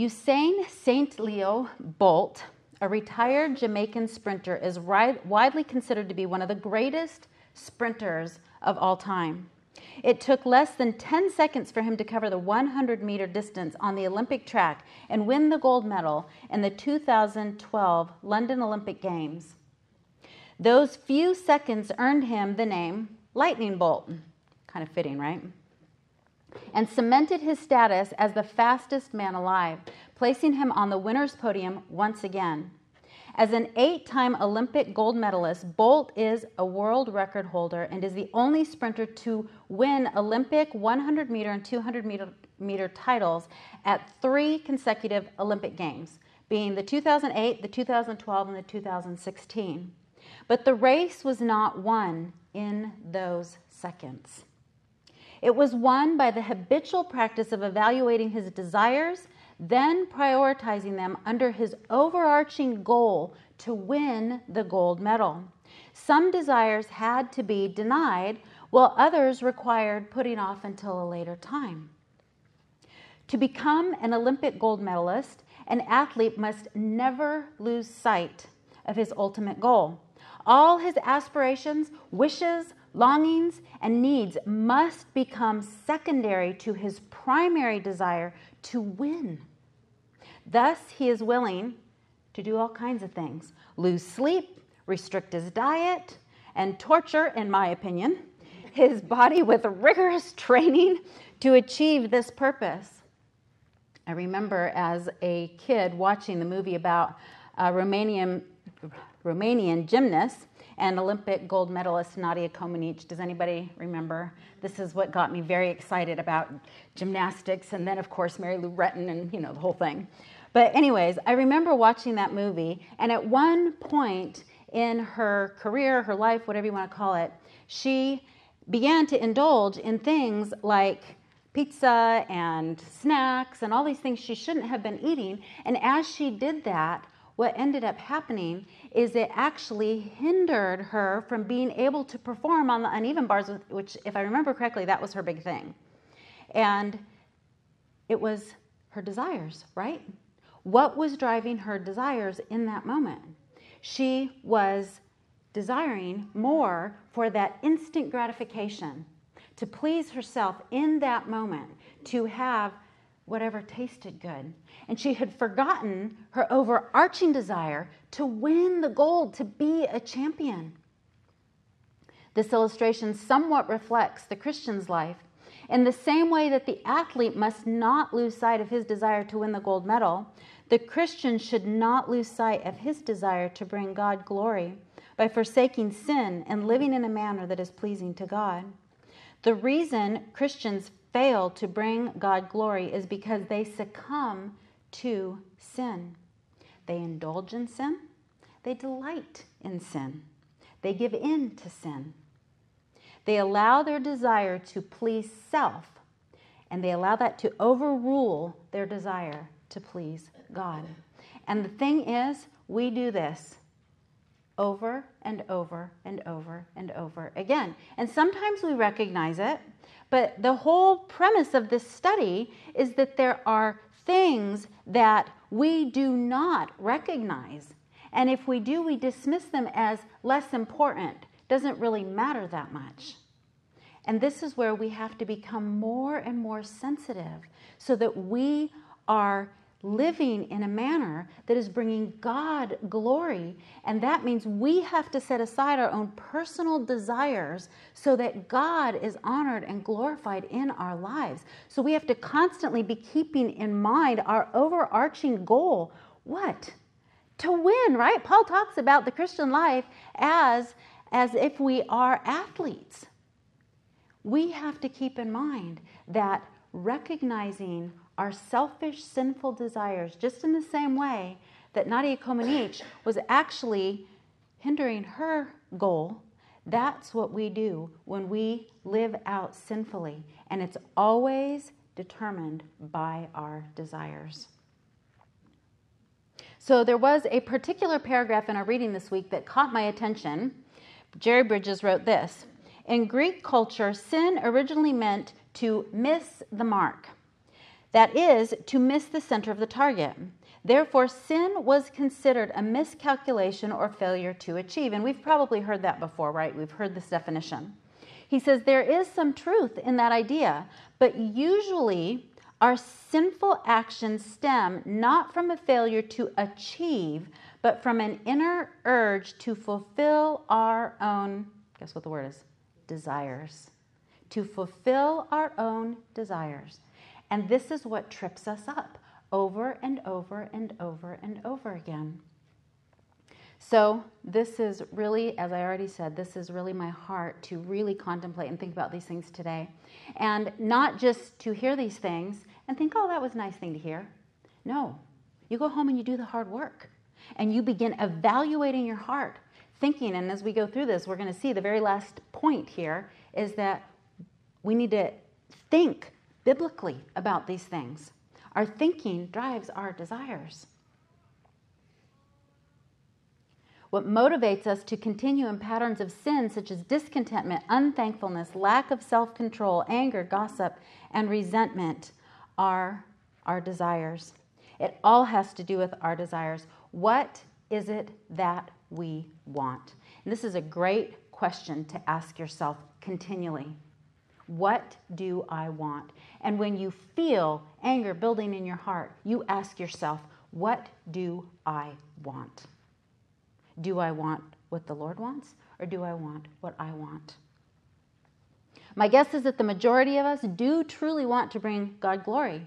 Usain St. Leo Bolt, a retired Jamaican sprinter, is widely considered to be one of the greatest sprinters of all time. It took less than 10 seconds for him to cover the 100-meter distance on the Olympic track and win the gold medal in the 2012 London Olympic Games. Those few seconds earned him the name Lightning Bolt. Kind of fitting, right? And cemented his status as the fastest man alive, placing him on the winner's podium once again. As an 8-time Olympic gold medalist, Bolt is a world record holder and is the only sprinter to win Olympic 100-meter and 200-meter titles at 3 consecutive Olympic Games, being the 2008, the 2012, and the 2016. But the race was not won in those seconds. It was won by the habitual practice of evaluating his desires, then prioritizing them under his overarching goal to win the gold medal. Some desires had to be denied, while others required putting off until a later time. To become an Olympic gold medalist, an athlete must never lose sight of his ultimate goal. All his aspirations, wishes, longings, and needs must become secondary to his primary desire to win. Thus, he is willing to do all kinds of things, lose sleep, restrict his diet, and torture, in my opinion, his body with rigorous training to achieve this purpose. I remember as a kid watching the movie about Romanian gymnasts and Olympic gold medalist Nadia Comaneci. Does anybody remember? This is what got me very excited about gymnastics, and then, of course, Mary Lou Retton and, you know, the whole thing. But anyways, I remember watching that movie, and at one point in her career, her life, whatever you want to call it, she began to indulge in things like pizza and snacks and all these things she shouldn't have been eating, and as she did that, what ended up happening is it actually hindered her from being able to perform on the uneven bars, which, if I remember correctly, that was her big thing. And it was her desires, right? What was driving her desires in that moment? She was desiring more for that instant gratification, to please herself in that moment, to have whatever tasted good. And she had forgotten her overarching desire to win the gold, to be a champion. This illustration somewhat reflects the Christian's life. In the same way that the athlete must not lose sight of his desire to win the gold medal, the Christian should not lose sight of his desire to bring God glory by forsaking sin and living in a manner that is pleasing to God. The reason Christians fail to bring God glory is because they succumb to sin. They indulge in sin. They delight in sin. They give in to sin. They allow their desire to please self, and they allow that to overrule their desire to please God. And the thing is, we do this over and over and over and over again. And sometimes we recognize it, but the whole premise of this study is that there are things that we do not recognize. And if we do, we dismiss them as less important. Doesn't really matter that much. And this is where we have to become more and more sensitive so that we are living in a manner that is bringing God glory. And that means we have to set aside our own personal desires so that God is honored and glorified in our lives. So we have to constantly be keeping in mind our overarching goal. What? To win, right? Paul talks about the Christian life as if we are athletes. We have to keep in mind that recognizing our selfish, sinful desires, just in the same way that Nadia Comaneci was actually hindering her goal, that's what we do when we live out sinfully, and it's always determined by our desires. So there was a particular paragraph in our reading this week that caught my attention. Jerry Bridges wrote this: "In Greek culture, sin originally meant to miss the mark. That is, to miss the center of the target. Therefore, sin was considered a miscalculation or failure to achieve. And we've probably heard that before, right? We've heard this definition. He says there is some truth in that idea, but usually our sinful actions stem not from a failure to achieve, but from an inner urge to fulfill our own, guess what the word is, desires. To fulfill our own desires. And this is what trips us up over and over and over and over again. So this is really, as I already said, this is really my heart to really contemplate and think about these things today. And not just to hear these things and think, oh, that was a nice thing to hear. No, you go home and you do the hard work. And you begin evaluating your heart, thinking, and as we go through this, we're going to see the very last point here is that we need to think biblically about these things. Our thinking drives our desires. What motivates us to continue in patterns of sin such as discontentment, unthankfulness, lack of self-control, anger, gossip, and resentment are our desires. It all has to do with our desires. What is it that we want? And this is a great question to ask yourself continually. What do I want? And when you feel anger building in your heart, you ask yourself, what do I want? Do I want what the Lord wants, or do I want what I want? My guess is that the majority of us do truly want to bring God glory.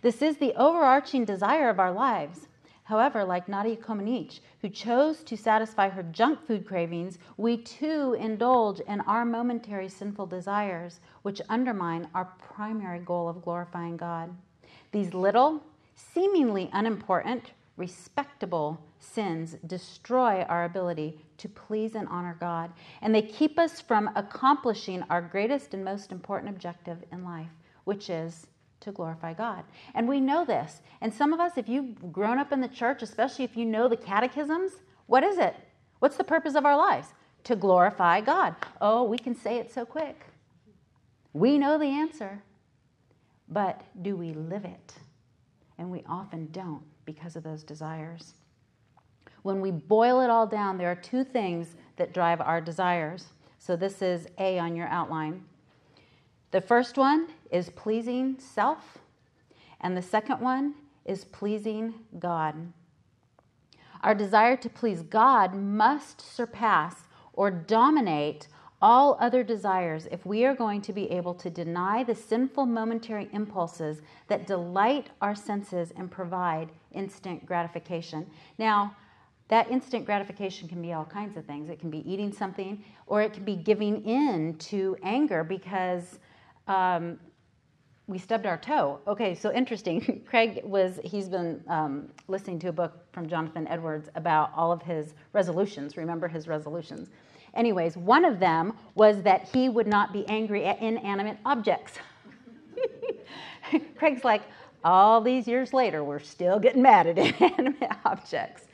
This is the overarching desire of our lives. However, like Nadia Comaneci, who chose to satisfy her junk food cravings, we too indulge in our momentary sinful desires, which undermine our primary goal of glorifying God. These little, seemingly unimportant, respectable sins destroy our ability to please and honor God, and they keep us from accomplishing our greatest and most important objective in life, which is to glorify God. And we know this. And some of us, if you've grown up in the church, especially if you know the catechisms, what is it? What's the purpose of our lives? To glorify God. Oh, we can say it so quick. We know the answer. But do we live it? And we often don't because of those desires. When we boil it all down, there are two things that drive our desires. So this is A on your outline. The first one is pleasing self, and the second one is pleasing God. Our desire to please God must surpass or dominate all other desires if we are going to be able to deny the sinful momentary impulses that delight our senses and provide instant gratification. Now, that instant gratification can be all kinds of things. It can be eating something, or it can be giving in to anger because we stubbed our toe. Okay, so interesting. Craig he's been listening to a book from Jonathan Edwards about all of his resolutions. Remember his resolutions. Anyways, one of them was that he would not be angry at inanimate objects. Craig's like, all these years later, we're still getting mad at inanimate objects.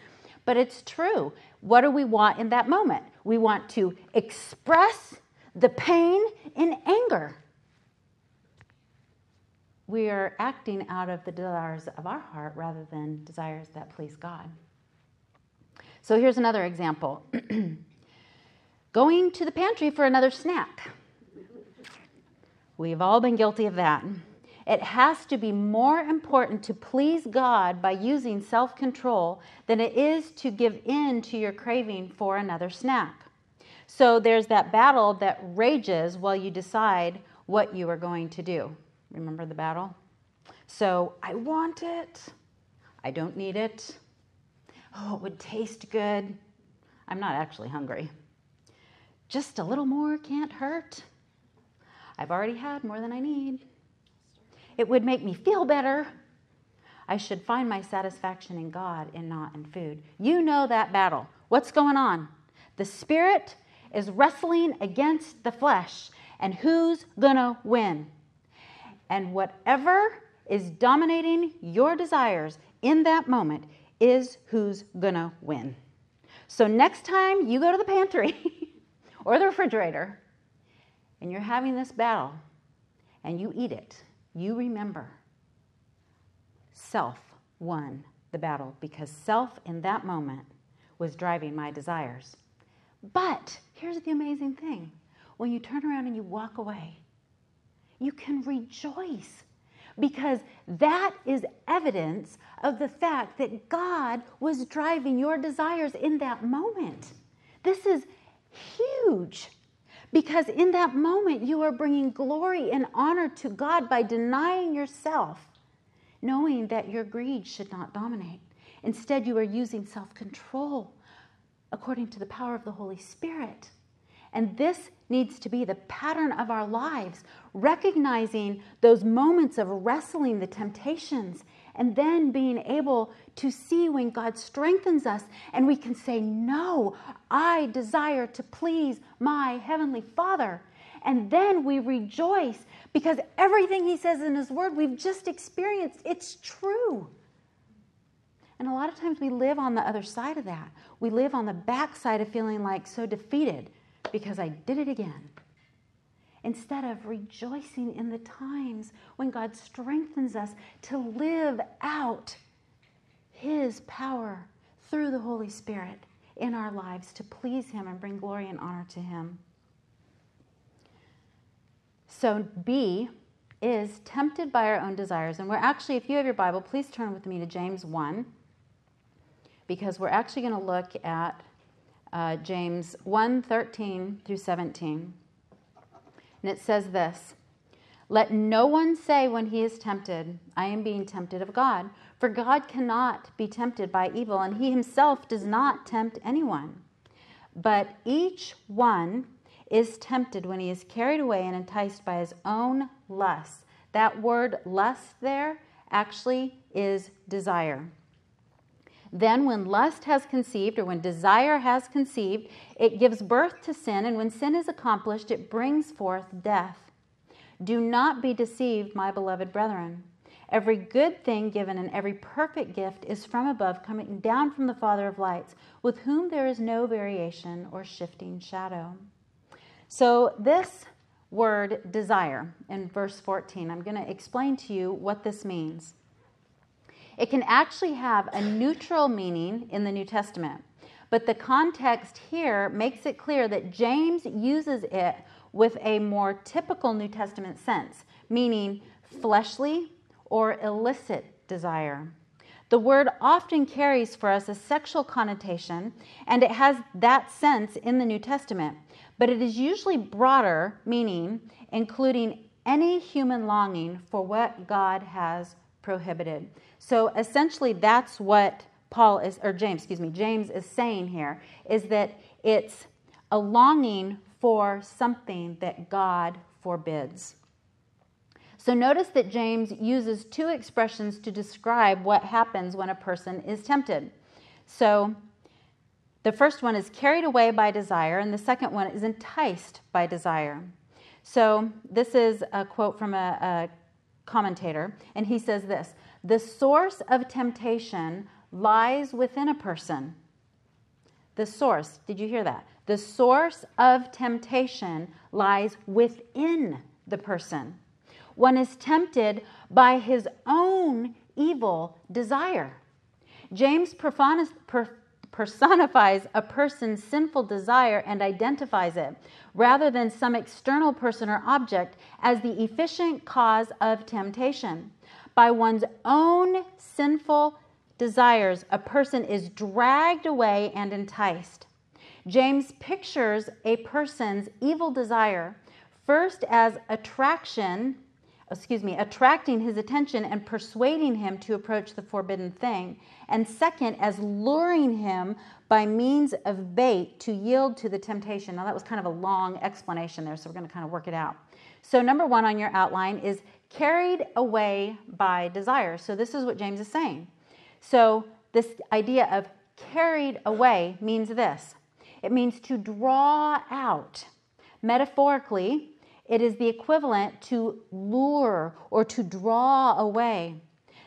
But it's true. What do we want in that moment? We want to express the pain in anger. We are acting out of the desires of our heart rather than desires that please God. So here's another example. Going to the pantry for another snack. We've all been guilty of that. It has to be more important to please God by using self-control than it is to give in to your craving for another snack. So there's that battle that rages while you decide what you are going to do. Remember the battle? So, I want it. I don't need it. Oh, it would taste good. I'm not actually hungry. Just a little more can't hurt. I've already had more than I need. It would make me feel better. I should find my satisfaction in God and not in food. You know that battle. What's going on? The spirit is wrestling against the flesh, and who's gonna win? And whatever is dominating your desires in that moment is who's gonna win. So next time you go to the pantry or the refrigerator and you're having this battle and you eat it, you remember self won the battle, because self in that moment was driving my desires. But here's the amazing thing. When you turn around and you walk away, you can rejoice, because that is evidence of the fact that God was driving your desires in that moment. This is huge, because in that moment you are bringing glory and honor to God by denying yourself, knowing that your greed should not dominate. Instead, you are using self-control according to the power of the Holy Spirit. And this needs to be the pattern of our lives, recognizing those moments of wrestling the temptations, and then being able to see when God strengthens us and we can say, no, I desire to please my Heavenly Father. And then we rejoice, because everything He says in His Word we've just experienced. It's true. And a lot of times we live on the other side of that. We live on the backside of feeling like so defeated, because I did it again, instead of rejoicing in the times when God strengthens us to live out His power through the Holy Spirit in our lives to please Him and bring glory and honor to Him. So B is tempted by our own desires. And we're actually, if you have your Bible, please turn with me to James 1, because we're actually going to look at James 1:13 through 17. And it says this: "Let no one say when he is tempted, I am being tempted of God. For God cannot be tempted by evil, and He Himself does not tempt anyone. But each one is tempted when he is carried away and enticed by his own lusts." That word lust there actually is desire. "Then when lust has conceived," or when desire has conceived, "it gives birth to sin, and when sin is accomplished, it brings forth death. Do not be deceived, my beloved brethren. Every good thing given and every perfect gift is from above, coming down from the Father of lights, with whom there is no variation or shifting shadow." So this word desire in verse 14, I'm going to explain to you what this means. It can actually have a neutral meaning in the New Testament, but the context here makes it clear that James uses it with a more typical New Testament sense, meaning fleshly or illicit desire. The word often carries for us a sexual connotation, and it has that sense in the New Testament, but it is usually broader meaning, including any human longing for what God has prohibited. So essentially that's what James is saying here, is that it's a longing for something that God forbids. So notice that James uses two expressions to describe what happens when a person is tempted. So the first one is carried away by desire, and the second one is enticed by desire. So this is a quote from a commentator, and he says this: "The source of temptation lies within a person." The source, did you hear that? The source of temptation lies within the person. One is tempted by his own evil desire. James personifies a person's sinful desire and identifies it, rather than some external person or object, as the efficient cause of temptation. By one's own sinful desires, a person is dragged away and enticed. James pictures a person's evil desire first as attracting his attention and persuading him to approach the forbidden thing, and second, as luring him by means of bait to yield to the temptation. Now, that was kind of a long explanation there, so we're going to kind of work it out. So number one on your outline is carried away by desire. So this is what James is saying. So this idea of carried away means this. It means to draw out. Metaphorically, it is the equivalent to lure or to draw away.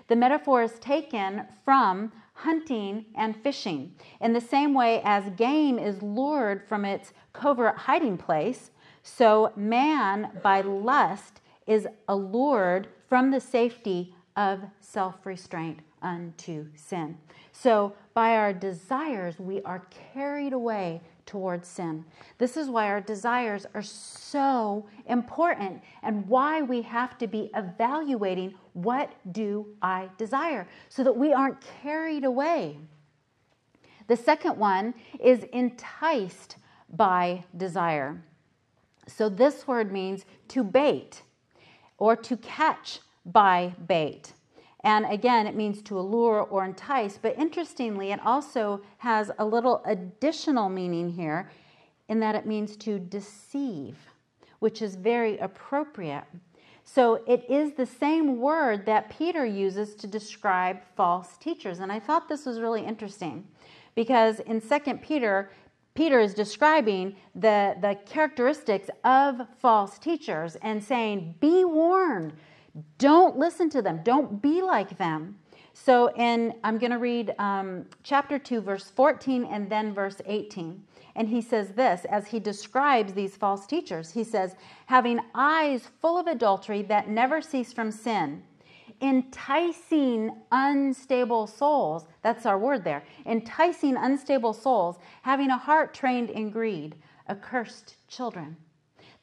The metaphor is taken from hunting and fishing. In the same way as game is lured from its covert hiding place, so man by lust is allured from the safety of self-restraint unto sin. So by our desires, we are carried away towards sin. This is why our desires are so important and why we have to be evaluating, what do I desire, so that we aren't carried away. The second one is enticed by desire. So this word means to bait or to catch by bait. And again, it means to allure or entice. But interestingly, it also has a little additional meaning here in that it means to deceive, which is very appropriate. So it is the same word that Peter uses to describe false teachers. And I thought this was really interesting because in 2 Peter, Peter is describing the characteristics of false teachers and saying, be warned. Don't listen to them. Don't be like them. So I'm going to read chapter 2, verse 14, and then verse 18. And he says this, as he describes these false teachers. He says, having eyes full of adultery that never cease from sin, enticing unstable souls, that's our word there, enticing unstable souls, having a heart trained in greed, accursed children.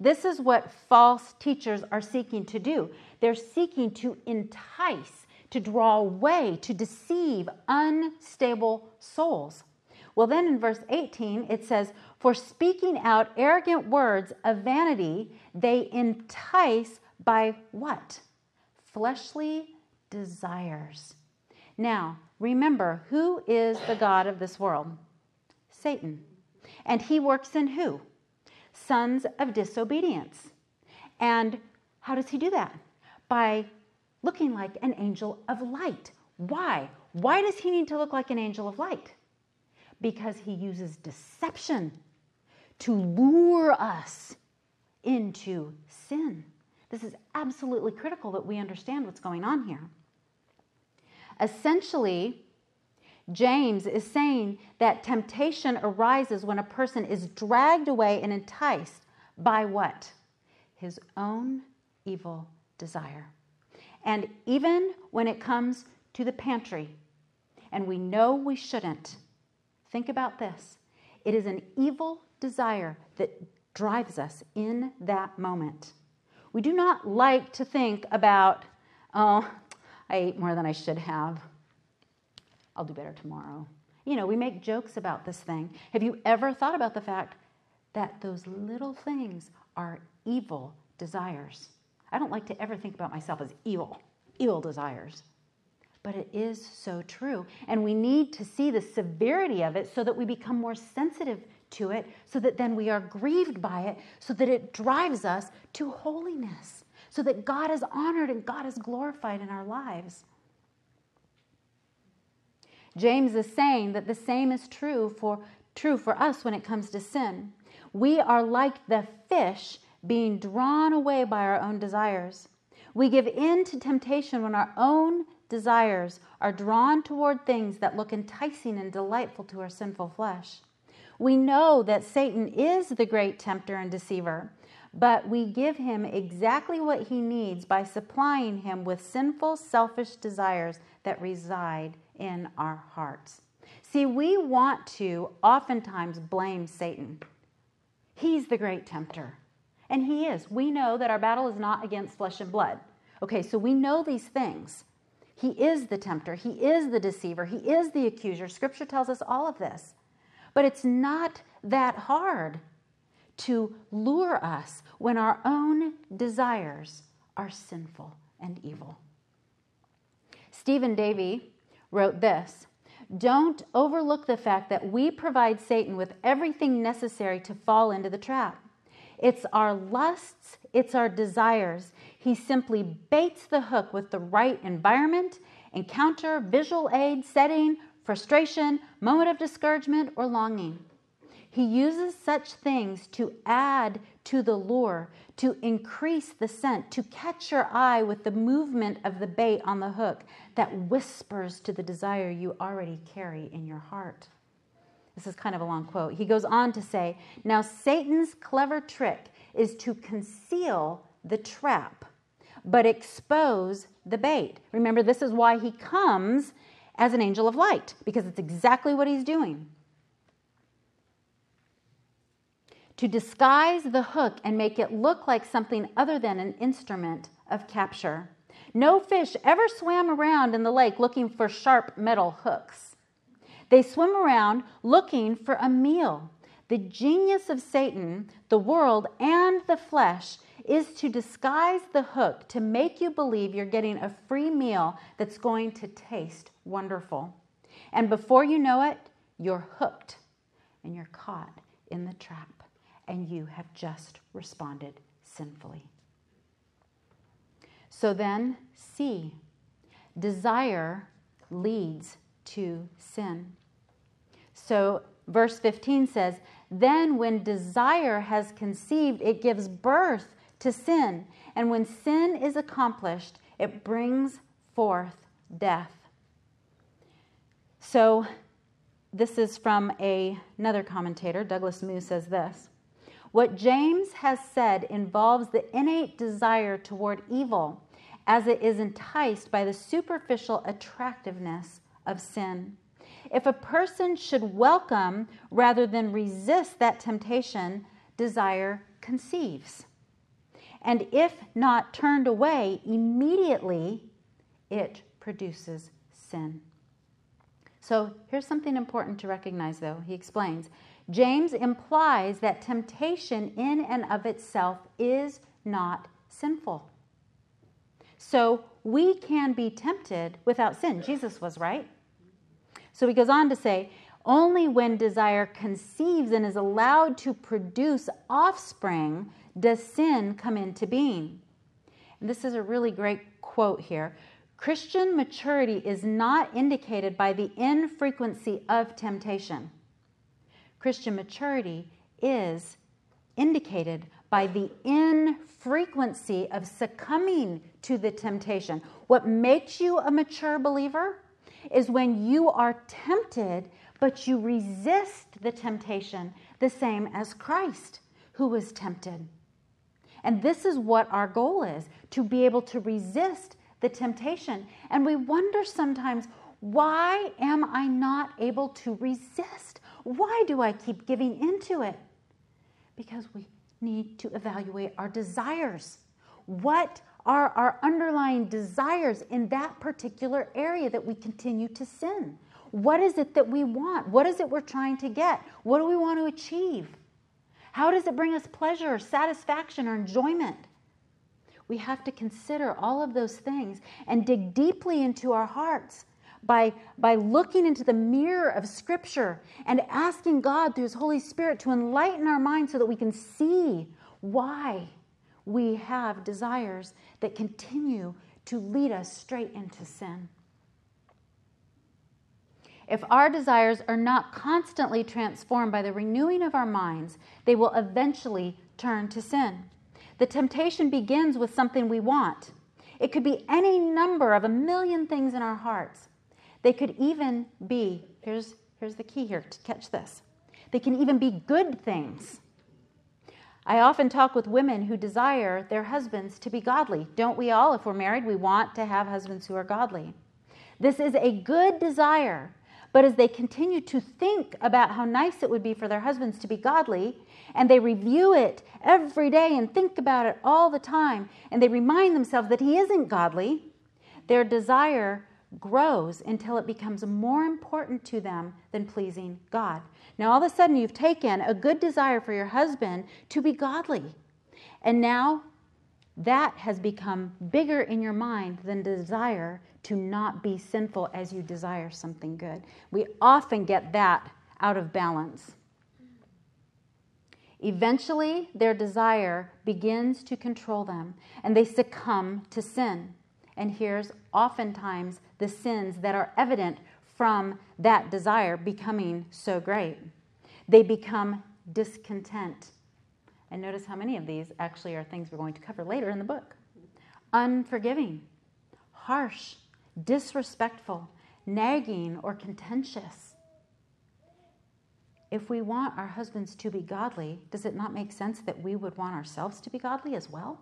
This is what false teachers are seeking to do. They're seeking to entice, to draw away, to deceive unstable souls. Well, then in verse 18, it says, for speaking out arrogant words of vanity, they entice by what? Fleshly desires. Now, remember, who is the god of this world? Satan. And he works in who? Sons of disobedience. And how does he do that? By looking like an angel of light. Why? Why does he need to look like an angel of light? Because he uses deception to lure us into sin. This is absolutely critical that we understand what's going on here. Essentially, James is saying that temptation arises when a person is dragged away and enticed by what? His own evil desire. And even when it comes to the pantry, and we know we shouldn't, think about this. It is an evil desire that drives us in that moment. We do not like to think about, oh, I ate more than I should have. I'll do better tomorrow. You know, we make jokes about this thing. Have you ever thought about the fact that those little things are evil desires? I don't like to ever think about myself as evil desires. But it is so true. And we need to see the severity of it so that we become more sensitive to it, so that then we are grieved by it, so that it drives us to holiness, so that God is honored and God is glorified in our lives. James is saying that the same is true for us when it comes to sin. We are like the fish being drawn away by our own desires. We give in to temptation when our own desires are drawn toward things that look enticing and delightful to our sinful flesh. We know that Satan is the great tempter and deceiver, but we give him exactly what he needs by supplying him with sinful, selfish desires that reside in our hearts. See, we want to oftentimes blame Satan. He's the great tempter. And he is. We know that our battle is not against flesh and blood. Okay, so we know these things. He is the tempter. He is the deceiver. He is the accuser. Scripture tells us all of this. But it's not that hard to lure us when our own desires are sinful and evil. Stephen Davey wrote this, don't overlook the fact that we provide Satan with everything necessary to fall into the trap. It's our lusts, it's our desires. He simply baits the hook with the right environment, encounter, visual aid, setting, frustration, moment of discouragement, or longing. He uses such things to add to the lure, to increase the scent, to catch your eye with the movement of the bait on the hook that whispers to the desire you already carry in your heart. This is kind of a long quote. He goes on to say, now Satan's clever trick is to conceal the trap but expose the bait. Remember, this is why he comes as an angel of light, because it's exactly what he's doing. To disguise the hook and make it look like something other than an instrument of capture. No fish ever swam around in the lake looking for sharp metal hooks. They swim around looking for a meal. The genius of Satan, the world, and the flesh is to disguise the hook to make you believe you're getting a free meal that's going to taste wonderful. And before you know it, you're hooked and you're caught in the trap, and you have just responded sinfully. So then, C, desire leads to sin. So verse 15 says, "Then when desire has conceived, it gives birth to sin. And when sin is accomplished, it brings forth death." So this is from another commentator. Douglas Moo says this: "What James has said involves the innate desire toward evil as it is enticed by the superficial attractiveness of sin. If a person should welcome rather than resist that temptation, desire conceives. And if not turned away immediately, it produces sin." So here's something important to recognize, though. He explains, James implies that temptation in and of itself is not sinful. So we can be tempted without sin. Jesus was, right? So he goes on to say, "Only when desire conceives and is allowed to produce offspring does sin come into being." And this is a really great quote here. "Christian maturity is not indicated by the infrequency of temptation. Christian maturity is indicated by the infrequency of succumbing to the temptation." What makes you a mature believer is when you are tempted, but you resist the temptation the same as Christ, who was tempted. And this is what our goal is, to be able to resist the temptation. And we wonder sometimes, why am I not able to resist? Why do I keep giving into it? Because we need to evaluate our desires. What are our underlying desires in that particular area that we continue to sin? What is it that we want? What is it we're trying to get? What do we want to achieve? How does it bring us pleasure or satisfaction or enjoyment? We have to consider all of those things and dig deeply into our hearts by looking into the mirror of Scripture and asking God through His Holy Spirit to enlighten our minds so that we can see why we have desires that continue to lead us straight into sin. If our desires are not constantly transformed by the renewing of our minds, they will eventually turn to sin. The temptation begins with something we want. It could be any number of a million things in our hearts. They could even be, here's the key here, to catch this. They can even be good things. I often talk with women who desire their husbands to be godly. Don't we all? If we're married, we want to have husbands who are godly. This is a good desire, but as they continue to think about how nice it would be for their husbands to be godly, and they review it every day and think about it all the time, and they remind themselves that he isn't godly, their desire grows until it becomes more important to them than pleasing God. Now all of a sudden you've taken a good desire for your husband to be godly, and now that has become bigger in your mind than desire to not be sinful as you desire something good. We often get that out of balance. Eventually their desire begins to control them, and they succumb to sin. And here's oftentimes the sins that are evident from that desire becoming so great. They become discontent. And notice how many of these actually are things we're going to cover later in the book. Unforgiving, harsh, disrespectful, nagging, or contentious. If we want our husbands to be godly, does it not make sense that we would want ourselves to be godly as well?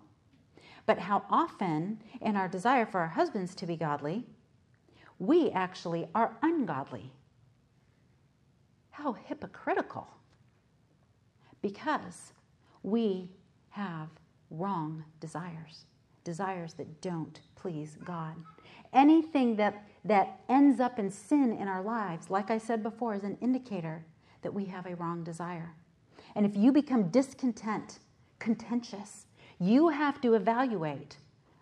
but how often in our desire for our husbands to be godly, we actually are ungodly. How hypocritical. Because we have wrong desires, desires that don't please God. Anything that ends up in sin in our lives, like I said before, is an indicator that we have a wrong desire. And if you become discontent, contentious, you have to evaluate,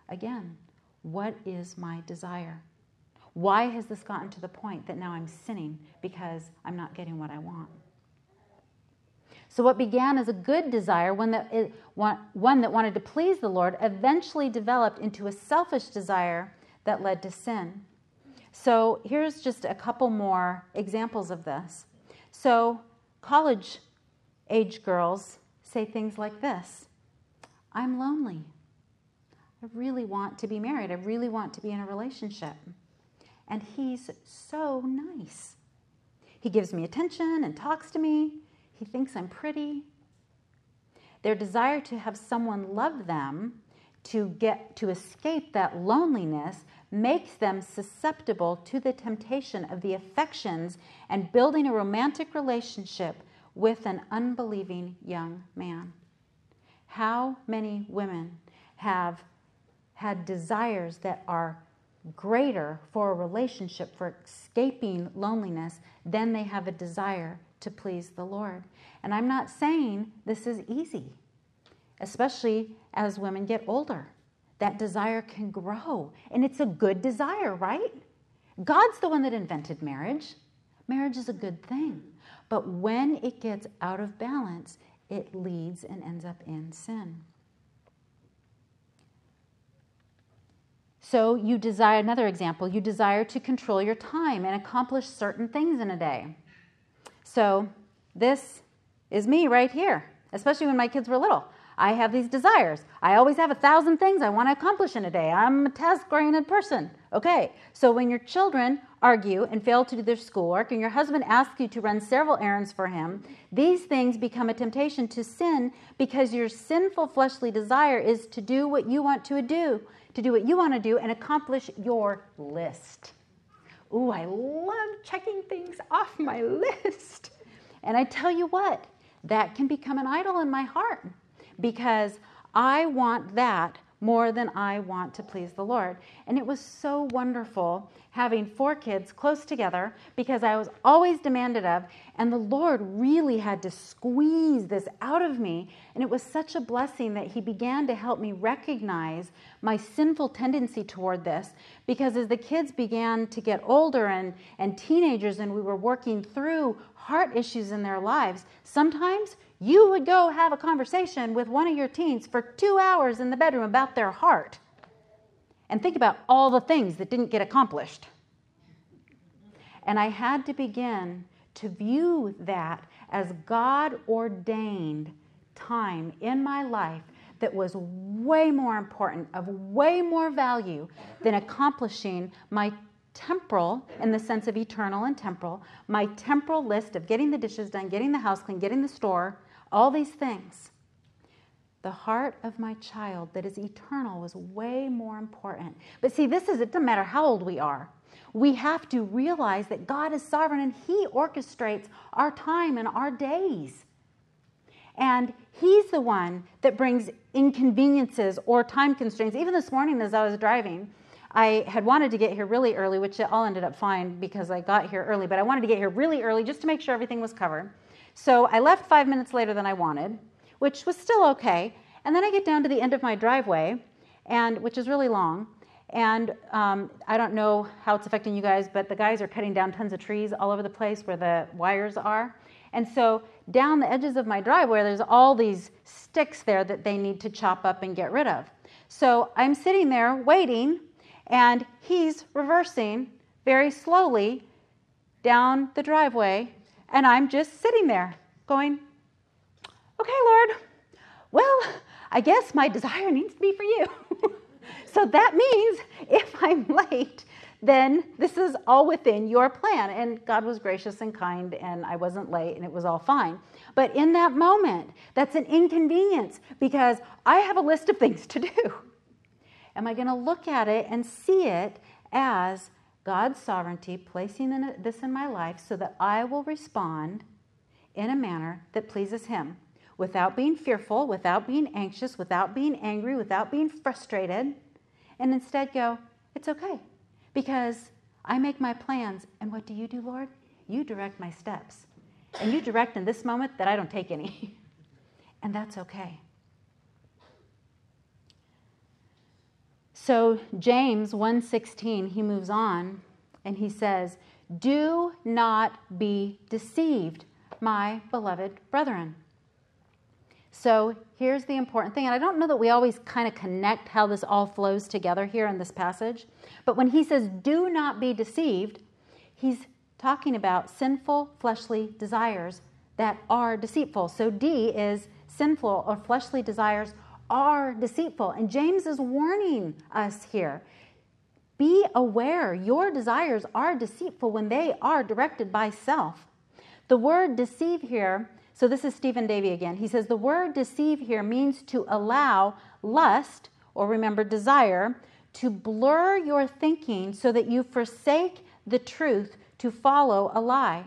again, what is my desire? Why has this gotten to the point that now I'm sinning because I'm not getting what I want? So what began as a good desire, one that wanted to please the Lord, eventually developed into a selfish desire that led to sin. So here's just a couple more examples of this. So college-age girls say things like this. I'm lonely. I really want to be married. I really want to be in a relationship. And he's so nice. He gives me attention and talks to me. He thinks I'm pretty. Their desire to have someone love them, to escape that loneliness, makes them susceptible to the temptation of the affections and building a romantic relationship with an unbelieving young man. How many women have had desires that are greater for a relationship, for escaping loneliness, than they have a desire to please the Lord? And I'm not saying this is easy, especially as women get older. That desire can grow, and it's a good desire, right? God's the one that invented marriage. Marriage is a good thing, but when it gets out of balance, it leads and ends up in sin. So you desire, another example, you desire to control your time and accomplish certain things in a day. So this is me right here, especially when my kids were little. I have these desires. I always have 1,000 things I want to accomplish in a day. I'm a task-oriented person. Okay, so when your children argue and fail to do their schoolwork and your husband asks you to run several errands for him, these things become a temptation to sin because your sinful fleshly desire is to do what you want to do what you want to do and accomplish your list. Ooh, I love checking things off my list. And I tell you what, that can become an idol in my heart, because I want that more than I want to please the Lord. And it was so wonderful having 4 kids close together, because I was always demanded of, and the Lord really had to squeeze this out of me. And it was such a blessing that he began to help me recognize my sinful tendency toward this, because as the kids began to get older and teenagers, and we were working through heart issues in their lives, sometimes you would go have a conversation with one of your teens for 2 hours in the bedroom about their heart and think about all the things that didn't get accomplished. And I had to begin to view that as God-ordained time in my life that was way more important, of way more value than accomplishing my temporal, in the sense of eternal and temporal, my temporal list of getting the dishes done, getting the house clean, getting the store, all these things. The heart of my child that is eternal was way more important. But see, this is, it doesn't matter how old we are. We have to realize that God is sovereign and he orchestrates our time and our days. And he's the one that brings inconveniences or time constraints. Even this morning as I was driving, I had wanted to get here really early, which it all ended up fine because I got here early, but I wanted to get here really early just to make sure everything was covered. So I left 5 minutes later than I wanted, which was still okay. And then I get down to the end of my driveway, and which is really long. And I don't know how it's affecting you guys, but the guys are cutting down tons of trees all over the place where the wires are. And so down the edges of my driveway, there's all these sticks there that they need to chop up and get rid of. So I'm sitting there waiting, and he's reversing very slowly down the driveway, and I'm just sitting there going, okay, Lord, well, I guess my desire needs to be for you. So that means if I'm late, then this is all within your plan. And God was gracious and kind, and I wasn't late, and it was all fine. But in that moment, that's an inconvenience because I have a list of things to do. Am I going to look at it and see it as God's sovereignty placing this in my life so that I will respond in a manner that pleases Him without being fearful, without being anxious, without being angry, without being frustrated, and instead go, it's okay because I make my plans, and what do, Lord? You direct my steps, and you direct in this moment that I don't take any, and that's okay. So James 1:16, he moves on, and he says, do not be deceived, my beloved brethren. So here's the important thing, and I don't know that we always kind of connect how this all flows together here in this passage, but when he says, do not be deceived, he's talking about sinful fleshly desires that are deceitful. So D is sinful or fleshly desires are deceitful. And James is warning us here. Be aware your desires are deceitful when they are directed by self. The word deceive here, so this is Stephen Davey again. He says the word deceive here means to allow lust, or remember desire, to blur your thinking so that you forsake the truth to follow a lie.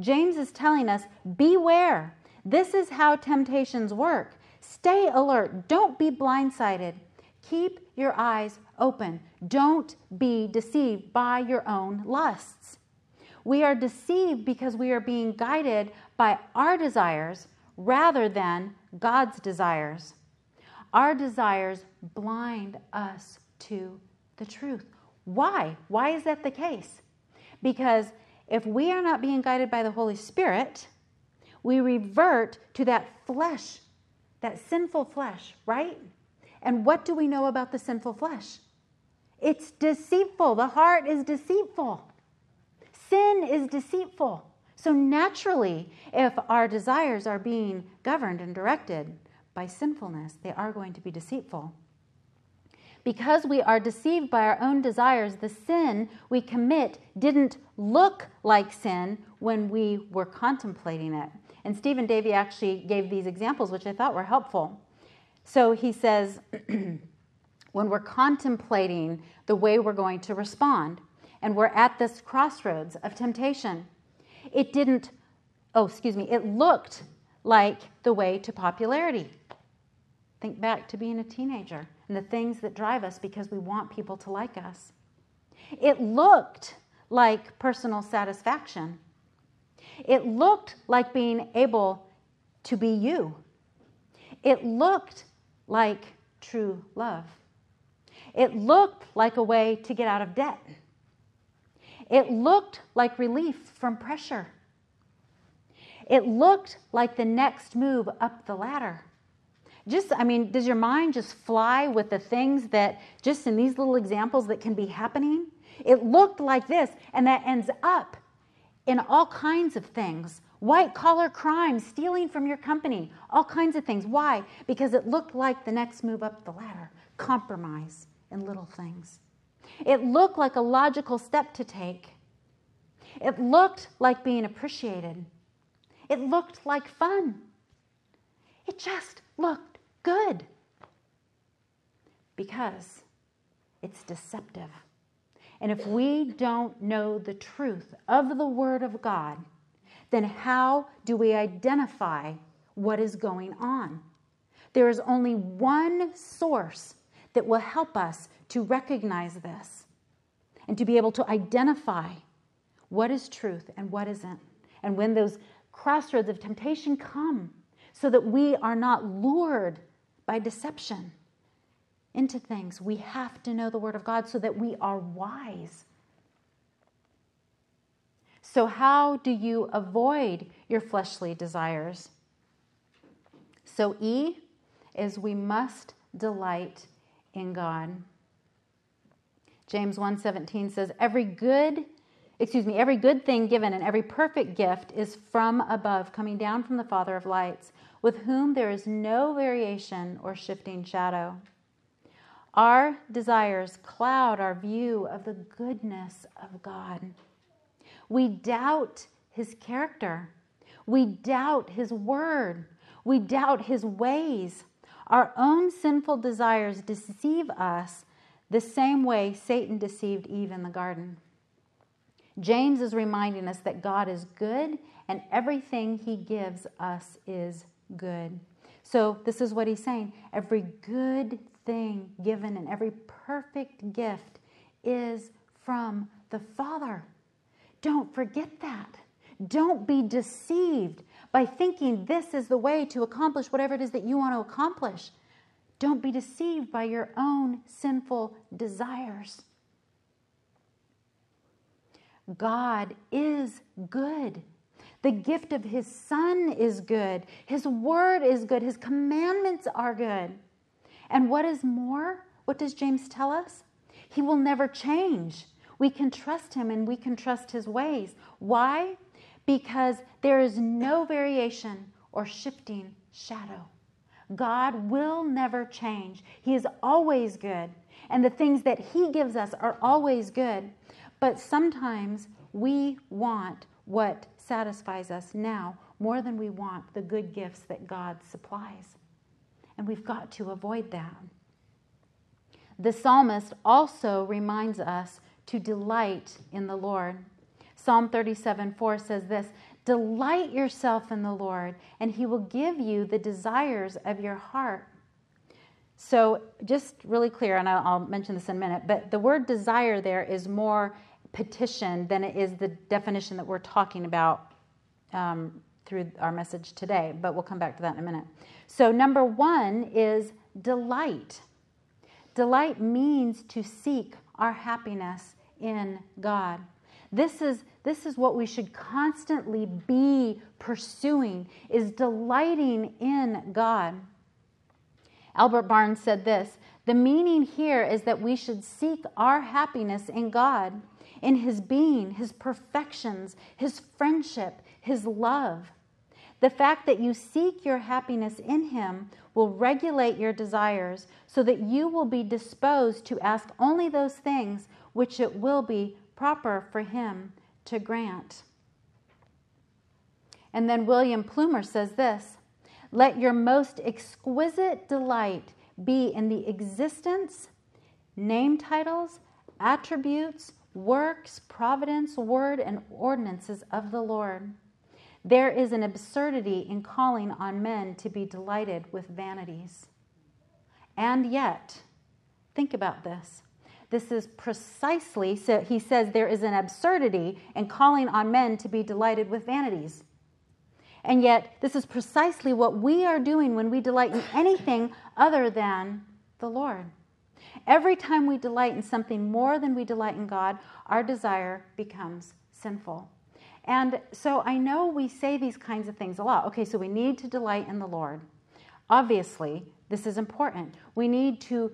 James is telling us, beware. This is how temptations work. Stay alert. Don't be blindsided. Keep your eyes open. Don't be deceived by your own lusts. We are deceived because we are being guided by our desires rather than God's desires. Our desires blind us to the truth. Why? Why is that the case? Because if we are not being guided by the Holy Spirit, we revert to that flesh, that sinful flesh, right? And what do we know about the sinful flesh? It's deceitful. The heart is deceitful. Sin is deceitful. So naturally, if our desires are being governed and directed by sinfulness, they are going to be deceitful. Because we are deceived by our own desires, the sin we commit didn't look like sin when we were contemplating it. And Stephen Davey actually gave these examples, which I thought were helpful. So he says, when we're contemplating the way we're going to respond, and we're at this crossroads of temptation, it looked like the way to popularity. Think back to being a teenager and the things that drive us because we want people to like us. It looked like personal satisfaction. It looked like being able to be you. It looked like true love. It looked like a way to get out of debt. It looked like relief from pressure. It looked like the next move up the ladder. Does your mind just fly with the things that, just in these little examples that can be happening? It looked like this, and that ends up in all kinds of things. White-collar crime, stealing from your company, all kinds of things. Why? Because it looked like the next move up the ladder. Compromise in little things. It looked like a logical step to take. It looked like being appreciated. It looked like fun. It just looked good because it's deceptive. And if we don't know the truth of the Word of God, then how do we identify what is going on? There is only one source that will help us to recognize this and to be able to identify what is truth and what isn't. And when those crossroads of temptation come, so that we are not lured by deception into things. We have to know the Word of God so that we are wise. So how do you avoid your fleshly desires? So E is we must delight in God. James 1:17 says, every good thing given and every perfect gift is from above, coming down from the Father of lights, with whom there is no variation or shifting shadow. Our desires cloud our view of the goodness of God. We doubt His character. We doubt His word. We doubt His ways. Our own sinful desires deceive us The same way Satan deceived Eve in the garden. James is reminding us that God is good and everything he gives us is good. So this is what he's saying. Every good thing given and every perfect gift is from the Father. Don't forget that. Don't be deceived by thinking this is the way to accomplish whatever it is that you want to accomplish. Don't be deceived by your own sinful desires. God is good. The gift of his Son is good. His word is good. His commandments are good. And what is more, what does James tell us? He will never change. We can trust him and we can trust his ways. Why? Because there is no variation or shifting shadow. God will never change. He is always good. And the things that he gives us are always good. But sometimes we want what satisfies us now more than we want the good gifts that God supplies. And we've got to avoid that. The psalmist also reminds us to delight in the Lord. Psalm 37:4 says this, "Delight yourself in the Lord, and he will give you the desires of your heart." So just really clear, and I'll mention this in a minute, but the word desire there is more petition than it is the definition that we're talking about through our message today, but we'll come back to that in a minute. So number one is delight. Delight means to seek our happiness in God. This is what we should constantly be pursuing, is delighting in God. Albert Barnes said this, "The meaning here is that we should seek our happiness in God, in his being, his perfections, his friendship, his love. The fact that you seek your happiness in him will regulate your desires so that you will be disposed to ask only those things which it will be proper for him to grant." And then William Plumer says this, "Let your most exquisite delight be in the existence, name titles, attributes, works, providence, word, and ordinances of the Lord. There is an absurdity in calling on men to be delighted with vanities." And yet, think about this. This is precisely, so he says there is an absurdity in calling on men to be delighted with vanities. And yet, this is precisely what we are doing when we delight in anything other than the Lord. Every time we delight in something more than we delight in God, our desire becomes sinful. And so I know we say these kinds of things a lot. Okay, so we need to delight in the Lord. Obviously, this is important. We need to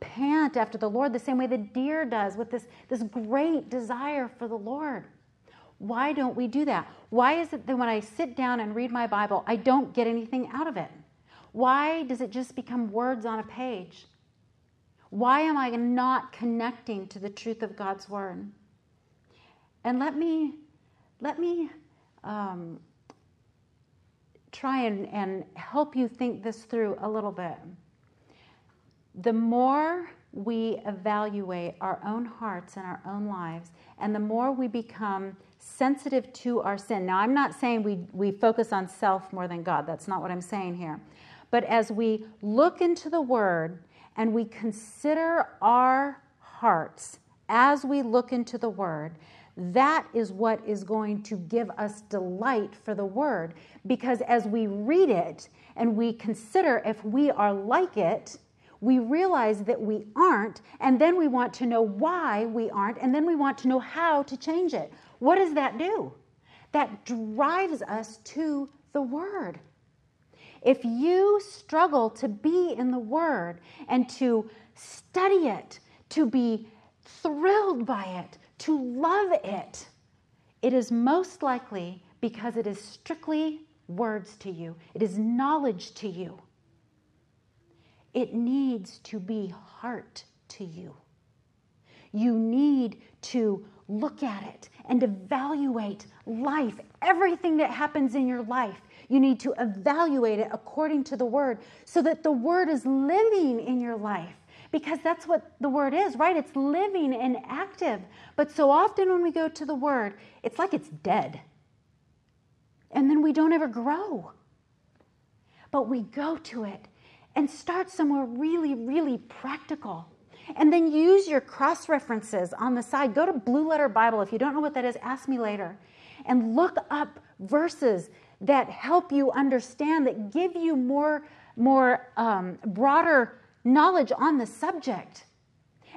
pant after the Lord the same way the deer does, with this great desire for the Lord. Why don't we do that? Why is it that when I sit down and read my Bible, I don't get anything out of it? Why does it just become words on a page? Why am I not connecting to the truth of God's Word? And let me try and help you think this through a little bit. The more we evaluate our own hearts and our own lives, and the more we become sensitive to our sin. Now, I'm not saying we focus on self more than God. That's not what I'm saying here. But as we look into the Word and we consider our hearts as we look into the Word, that is what is going to give us delight for the Word. Because as we read it and we consider if we are like it, we realize that we aren't, and then we want to know why we aren't, and then we want to know how to change it. What does that do? That drives us to the Word. If you struggle to be in the Word and to study it, to be thrilled by it, to love it, it is most likely because it is strictly words to you. It is knowledge to you. It needs to be heart to you. You need to look at it and evaluate life, everything that happens in your life. You need to evaluate it according to the Word so that the Word is living in your life. because that's what the Word is, right? It's living and active. But so often when we go to the Word, it's like it's dead. And then we don't ever grow. But we go to it and start somewhere really, really practical. And then use your cross-references on the side. Go to Blue Letter Bible. If you don't know what that is, ask me later. And look up verses that help you understand, that give you more broader knowledge on the subject.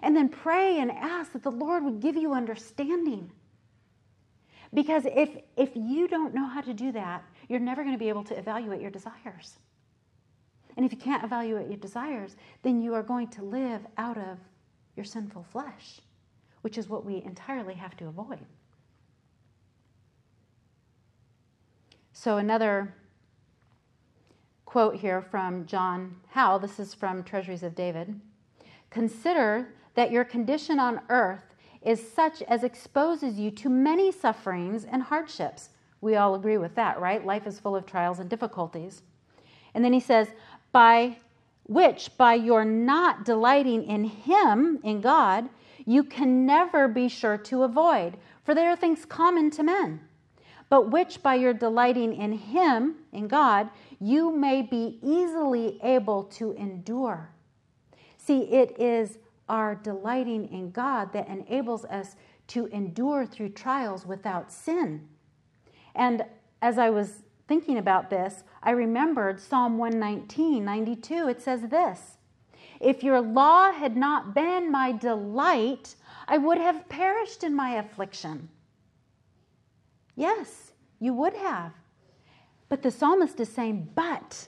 And then pray and ask that the Lord would give you understanding. Because if you don't know how to do that, you're never going to be able to evaluate your desires. And if you can't evaluate your desires, then you are going to live out of your sinful flesh, which is what we entirely have to avoid. So another quote here from John Howe, this is from Treasures of David. "Consider that your condition on earth is such as exposes you to many sufferings and hardships." We all agree with that, right? Life is full of trials and difficulties. And then he says, by your not delighting in him, in God, you can never be sure to avoid, for there are things common to men, but which by your delighting in him, in God, you may be easily able to endure. See, it is our delighting in God that enables us to endure through trials without sin. And as I was thinking about this, I remembered Psalm 119, 92. It says this, "If your law had not been my delight, I would have perished in my affliction." Yes, you would have. But the psalmist is saying, but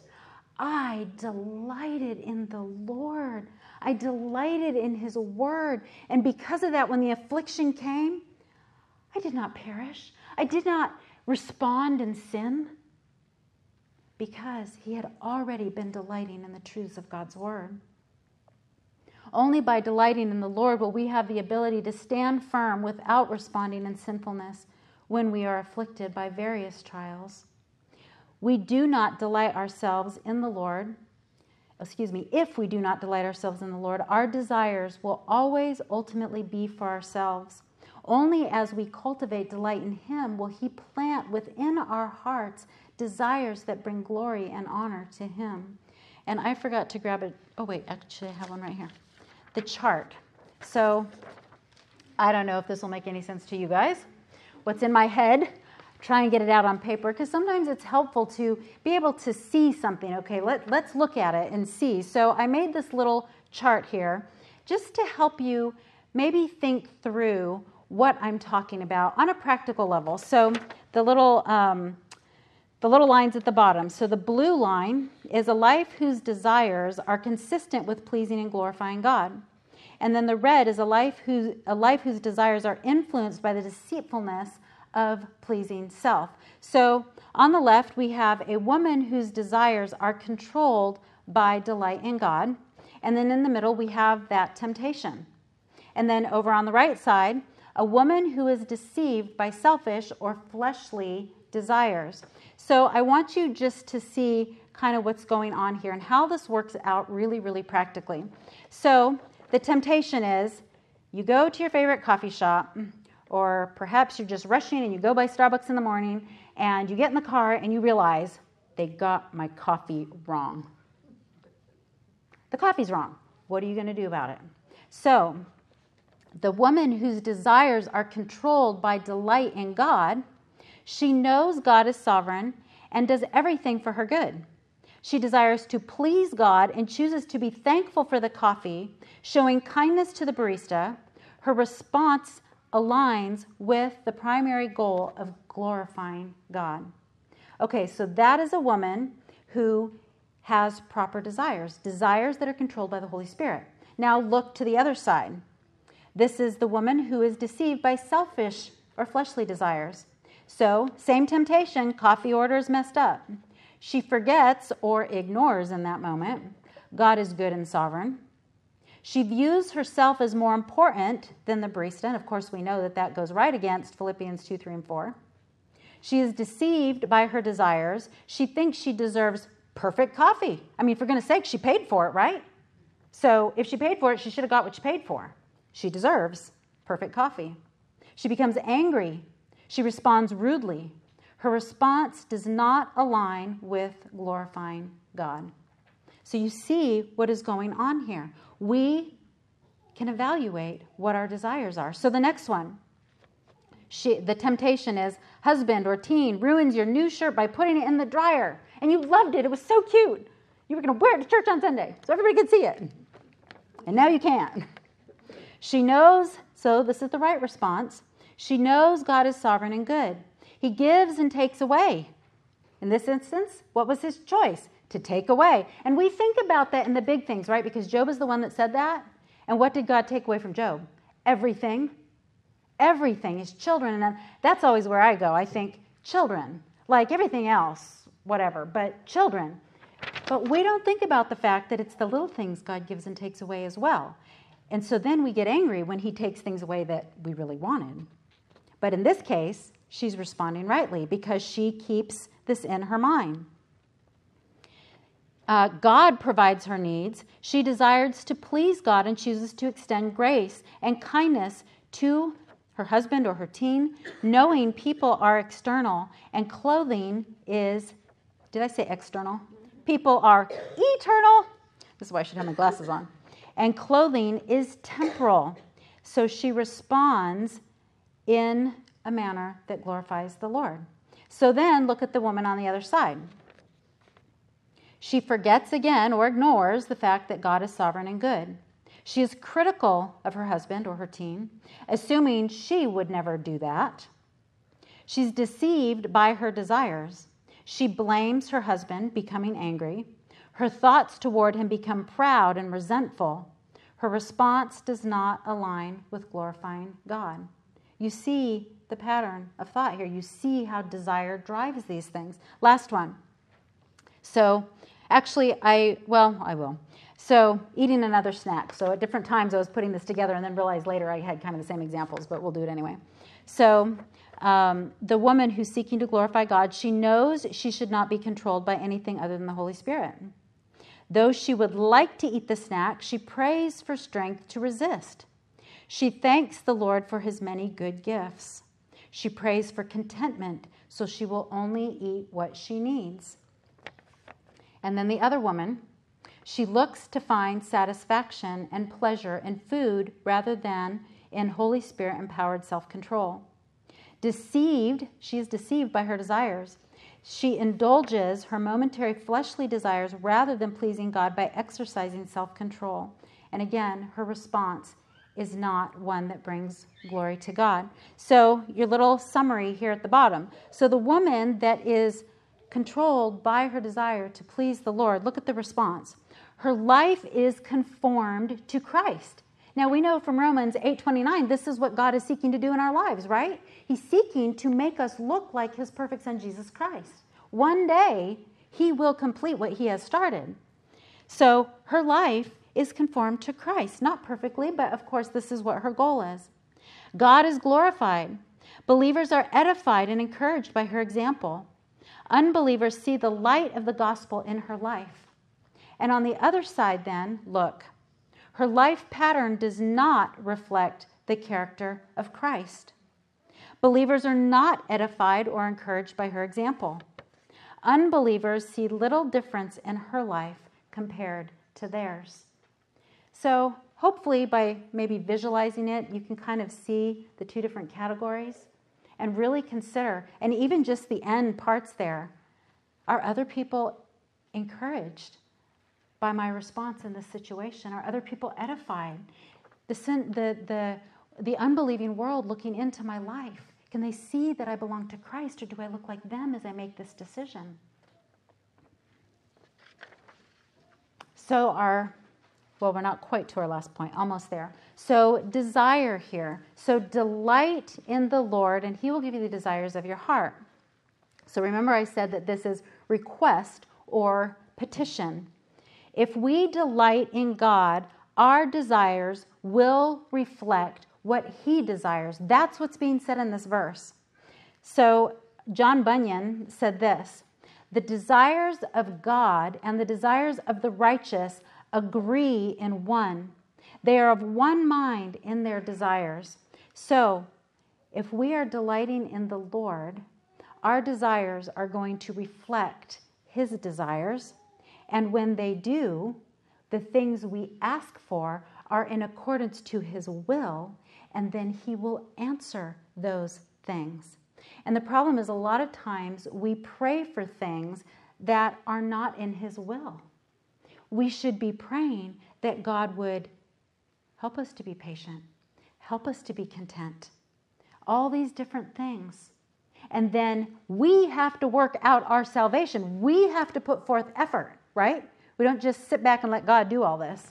I delighted in the Lord. I delighted in his word. And because of that, when the affliction came, I did not perish. I did not respond in sin, because he had already been delighting in the truths of God's word. Only by delighting in the Lord will we have the ability to stand firm without responding in sinfulness when we are afflicted by various trials. If we do not delight ourselves in the Lord, our desires will always ultimately be for ourselves. Only as we cultivate delight in him will he plant within our hearts desires that bring glory and honor to him. And I forgot to grab it. Oh, wait, actually I have one right here. The chart. So I don't know if this will make any sense to you guys. What's in my head, try and get it out on paper, because sometimes it's helpful to be able to see something. Okay, let's look at it and see. So I made this little chart here just to help you maybe think through what I'm talking about on a practical level. So the little lines at the bottom. So the blue line is a life whose desires are consistent with pleasing and glorifying God. And then the red is a life whose desires are influenced by the deceitfulness of pleasing self. So on the left, we have a woman whose desires are controlled by delight in God. And then in the middle, we have that temptation. And then over on the right side, a woman who is deceived by selfish or fleshly desires. So I want you just to see kind of what's going on here and how this works out really, really practically. So the temptation is you go to your favorite coffee shop, or perhaps you're just rushing and you go by Starbucks in the morning and you get in the car and you realize they got my coffee wrong. The coffee's wrong. What are you going to do about it? So the woman whose desires are controlled by delight in God, she knows God is sovereign and does everything for her good. She desires to please God and chooses to be thankful for the coffee, showing kindness to the barista. Her response aligns with the primary goal of glorifying God. Okay, so that is a woman who has proper desires, desires that are controlled by the Holy Spirit. Now look to the other side. This is the woman who is deceived by selfish or fleshly desires. So, same temptation, coffee order is messed up. She forgets or ignores in that moment God is good and sovereign. She views herself as more important than the barista. And of course, we know that that goes right against Philippians 2, 3, and 4. She is deceived by her desires. She thinks she deserves perfect coffee. I mean, for goodness sake, she paid for it, right? So if she paid for it, she should have got what she paid for. She deserves perfect coffee. She becomes angry. She responds rudely. Her response does not align with glorifying God. So you see what is going on here. We can evaluate what our desires are. So the next one, the temptation is, husband or teen ruins your new shirt by putting it in the dryer. And you loved it. It was so cute. You were going to wear it to church on Sunday so everybody could see it. And now you can't. She knows, so this is the right response. She knows God is sovereign and good. He gives and takes away. In this instance, what was his choice? To take away. And we think about that in the big things, right? Because Job is the one that said that. And what did God take away from Job? Everything. Everything. His children. And that's always where I go. I think children. Like everything else, whatever. But children. But we don't think about the fact that it's the little things God gives and takes away as well. And so then we get angry when he takes things away that we really wanted. But in this case, she's responding rightly because she keeps this in her mind. God provides her needs. She desires to please God and chooses to extend grace and kindness to her husband or her teen, knowing people are external and clothing is, did I say external? People are eternal. This is why I should have my glasses on. And clothing is temporal. So she responds in a manner that glorifies the Lord. So then look at the woman on the other side. She forgets again or ignores the fact that God is sovereign and good. She is critical of her husband or her teen, assuming she would never do that. She's deceived by her desires. She blames her husband, becoming angry. Her thoughts toward him become proud and resentful. Her response does not align with glorifying God. You see the pattern of thought here. You see how desire drives these things. Last one. So, actually, I will. So, eating another snack. So, at different times, I was putting this together and then realized later I had kind of the same examples, but we'll do it anyway. So, the woman who's seeking to glorify God, she knows she should not be controlled by anything other than the Holy Spirit. Though she would like to eat the snack, she prays for strength to resist. She thanks the Lord for his many good gifts. She prays for contentment, so she will only eat what she needs. And then the other woman, she looks to find satisfaction and pleasure in food rather than in Holy Spirit-empowered self-control. She is deceived by her desires. She indulges her momentary fleshly desires rather than pleasing God by exercising self-control. And again, her response is not one that brings glory to God. So your little summary here at the bottom. So the woman that is controlled by her desire to please the Lord, look at the response. Her life is conformed to Christ. Now we know from Romans 8:29, this is what God is seeking to do in our lives, right? He's seeking to make us look like his perfect son, Jesus Christ. One day, he will complete what he has started. So her life is conformed to Christ. Not perfectly, but of course this is what her goal is. God is glorified. Believers are edified and encouraged by her example. Unbelievers see the light of the gospel in her life. And on the other side then, look. Her life pattern does not reflect the character of Christ. Believers are not edified or encouraged by her example. Unbelievers see little difference in her life compared to theirs. So hopefully by maybe visualizing it, you can kind of see the two different categories and really consider, and even just the end parts there, are other people encouraged by my response in this situation? Are other people edified? The unbelieving world looking into my life, can they see that I belong to Christ, or do I look like them as I make this decision? So we're not quite to our last point, almost there. So desire here. So delight in the Lord, and he will give you the desires of your heart. So remember I said that this is request or petition. If we delight in God, our desires will reflect what he desires. That's what's being said in this verse. So John Bunyan said this, "The desires of God and the desires of the righteous agree in one. They are of one mind in their desires. So, if we are delighting in the Lord, our desires are going to reflect His desires. And when they do, the things we ask for are in accordance to His will, and then He will answer those things. And the problem is, a lot of times we pray for things that are not in His will. We should be praying that God would help us to be patient, help us to be content, all these different things. And then we have to work out our salvation. We have to put forth effort, right? We don't just sit back and let God do all this.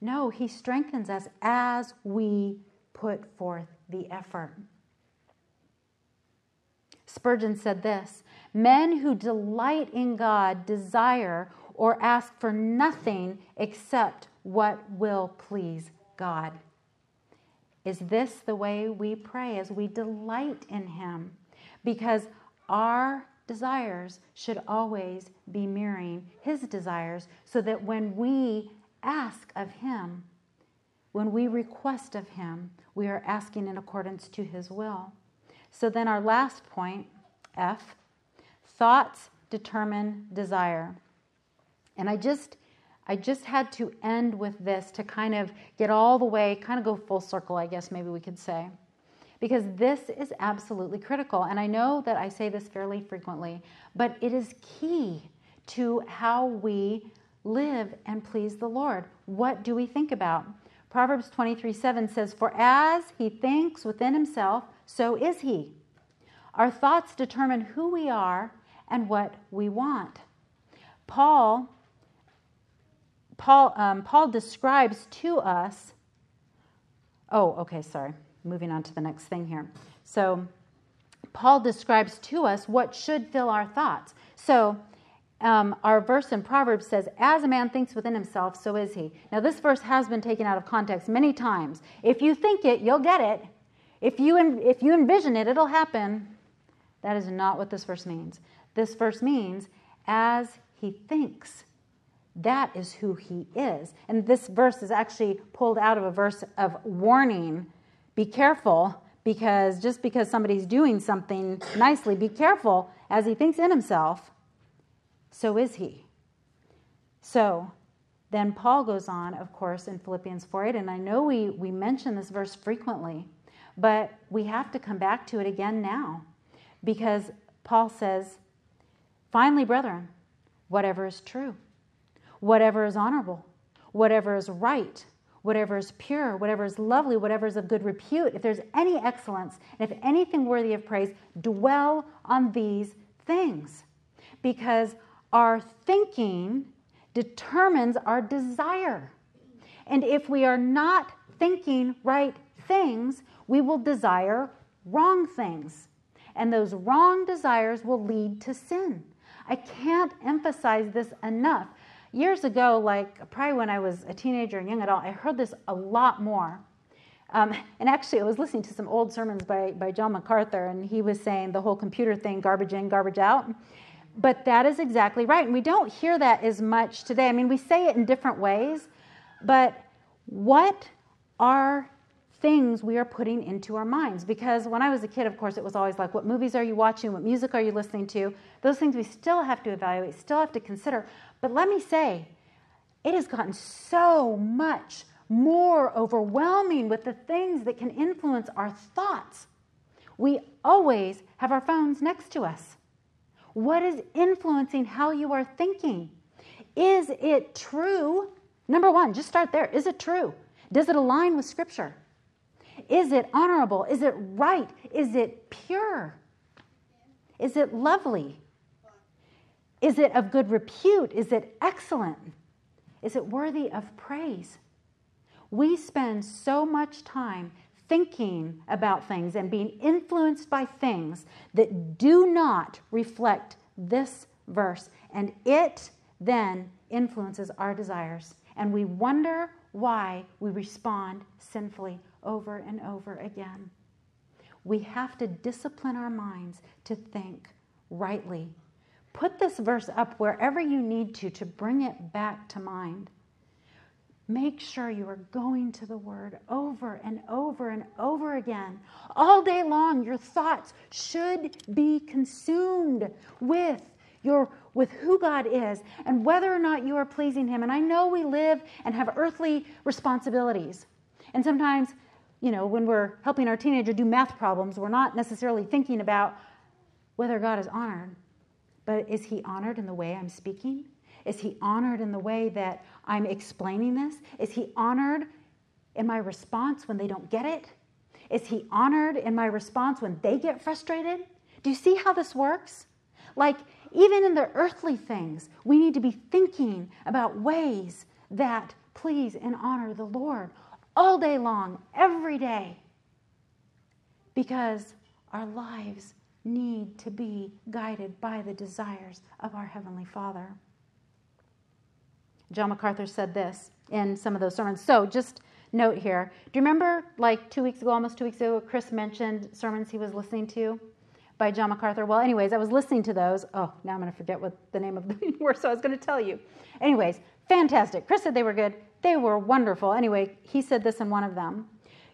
No, He strengthens us as we put forth the effort. Spurgeon said this, "Men who delight in God desire or ask for nothing except what will please God." Is this the way we pray, as we delight in Him? Because our desires should always be mirroring His desires, so that when we ask of Him, when we request of Him, we are asking in accordance to His will. So then our last point, F, thoughts determine desire. And I just had to end with this to kind of get all the way, kind of go full circle, I guess maybe we could say, because this is absolutely critical. And I know that I say this fairly frequently, but it is key to how we live and please the Lord. What do we think about? Proverbs 23:7 says, "For as he thinks within himself, so is he." Our thoughts determine who we are and what we want. Paul describes to us, moving on to the next thing here. So Paul describes to us what should fill our thoughts. So our verse in Proverbs says, "As a man thinks within himself, so is he." Now this verse has been taken out of context many times. If you think it, you'll get it. If you envision it, it'll happen. That is not what this verse means. This verse means, as he thinks, that is who he is. And this verse is actually pulled out of a verse of warning. Be careful, because just because somebody's doing something nicely, be careful, as he thinks in himself, so is he. So then Paul goes on, of course, in Philippians 4:8, and I know we mention this verse frequently, but we have to come back to it again now, because Paul says, "Finally, brethren, whatever is true, whatever is honorable, whatever is right, whatever is pure, whatever is lovely, whatever is of good repute, if there's any excellence, and if anything worthy of praise, dwell on these things." Because our thinking determines our desire. And if we are not thinking right things, we will desire wrong things. And those wrong desires will lead to sin. I can't emphasize this enough. Years ago, like probably when I was a teenager and young adult, I heard this a lot more. And actually, I was listening to some old sermons by John MacArthur, and he was saying the whole computer thing, garbage in, garbage out. But that is exactly right. And we don't hear that as much today. I mean, we say it in different ways, but what are things we are putting into our minds? Because when I was a kid, of course, it was always like, what movies are you watching? What music are you listening to? Those things we still have to evaluate, still have to consider. But let me say, it has gotten so much more overwhelming with the things that can influence our thoughts. We always have our phones next to us. What is influencing how you are thinking? Is it true? Number one, just start there. Is it true? Does it align with Scripture? Is it honorable? Is it right? Is it pure? Is it lovely? Is it of good repute? Is it excellent? Is it worthy of praise? We spend so much time thinking about things and being influenced by things that do not reflect this verse, and it then influences our desires, and we wonder why we respond sinfully over and over again. We have to discipline our minds to think rightly. Put this verse up wherever you need to bring it back to mind. Make sure you are going to the Word over and over and over again. All day long, your thoughts should be consumed with who God is and whether or not you are pleasing Him. And I know we live and have earthly responsibilities. And sometimes, you know, when we're helping our teenager do math problems, we're not necessarily thinking about whether God is honored. But is He honored in the way I'm speaking? Is He honored in the way that I'm explaining this? Is He honored in my response when they don't get it? Is He honored in my response when they get frustrated? Do you see how this works? Like, even in the earthly things, we need to be thinking about ways that please and honor the Lord all day long, every day, because our lives need to be guided by the desires of our Heavenly Father. John MacArthur said this in some of those sermons. So just note here, do you remember like 2 weeks ago, almost 2 weeks ago, Chris mentioned sermons he was listening to by John MacArthur? Well, anyways, I was listening to those. Oh, now I'm going to forget what the name of them were, so I was going to tell you. Anyways, fantastic. Chris said they were good. They were wonderful. Anyway, he said this in one of them.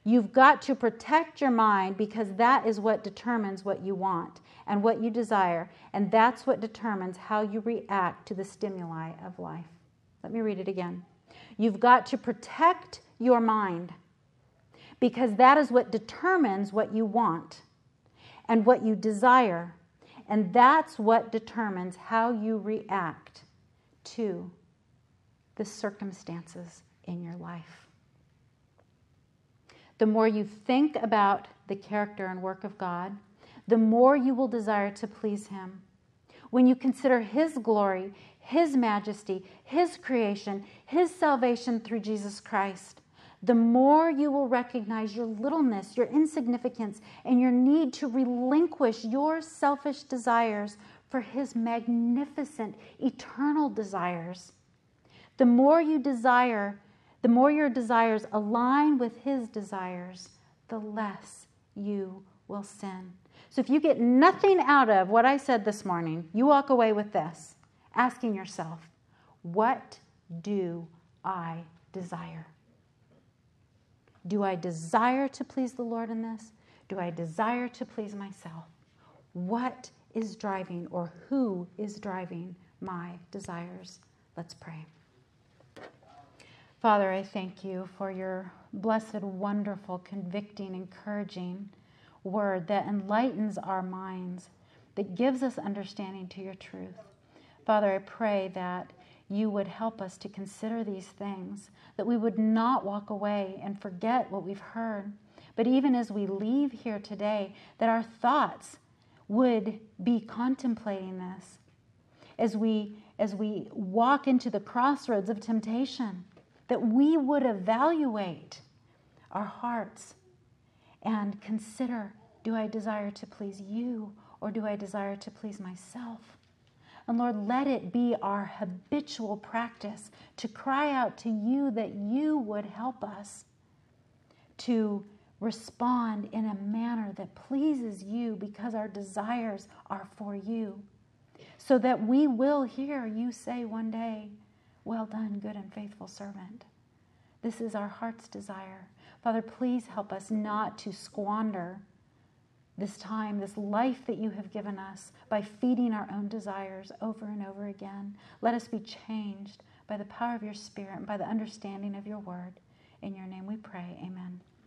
You've got to protect your mind because that is what determines what you want and what you desire, and that's what determines how you react to the stimuli of life. Let me read it again. You've got to protect your mind because that is what determines what you want and what you desire, and that's what determines how you react to the circumstances in your life. The more you think about the character and work of God, the more you will desire to please Him. When you consider His glory, His majesty, His creation, His salvation through Jesus Christ, the more you will recognize your littleness, your insignificance, and your need to relinquish your selfish desires for His magnificent, eternal desires. The more you desire, the more your desires align with His desires, the less you will sin. So if you get nothing out of what I said this morning, you walk away with this, asking yourself, what do I desire? Do I desire to please the Lord in this? Do I desire to please myself? What is driving or who is driving my desires? Let's pray. Father, I thank You for Your blessed, wonderful, convicting, encouraging word that enlightens our minds, that gives us understanding to Your truth. Father, I pray that You would help us to consider these things, that we would not walk away and forget what we've heard, but even as we leave here today, that our thoughts would be contemplating this. As we walk into the crossroads of temptation, that we would evaluate our hearts and consider, do I desire to please You or do I desire to please myself? And Lord, let it be our habitual practice to cry out to You that You would help us to respond in a manner that pleases You because our desires are for You, so that we will hear You say one day, well done, good and faithful servant. This is our heart's desire. Father, please help us not to squander this time, this life that You have given us by feeding our own desires over and over again. Let us be changed by the power of Your Spirit and by the understanding of Your word. In Your name we pray, amen.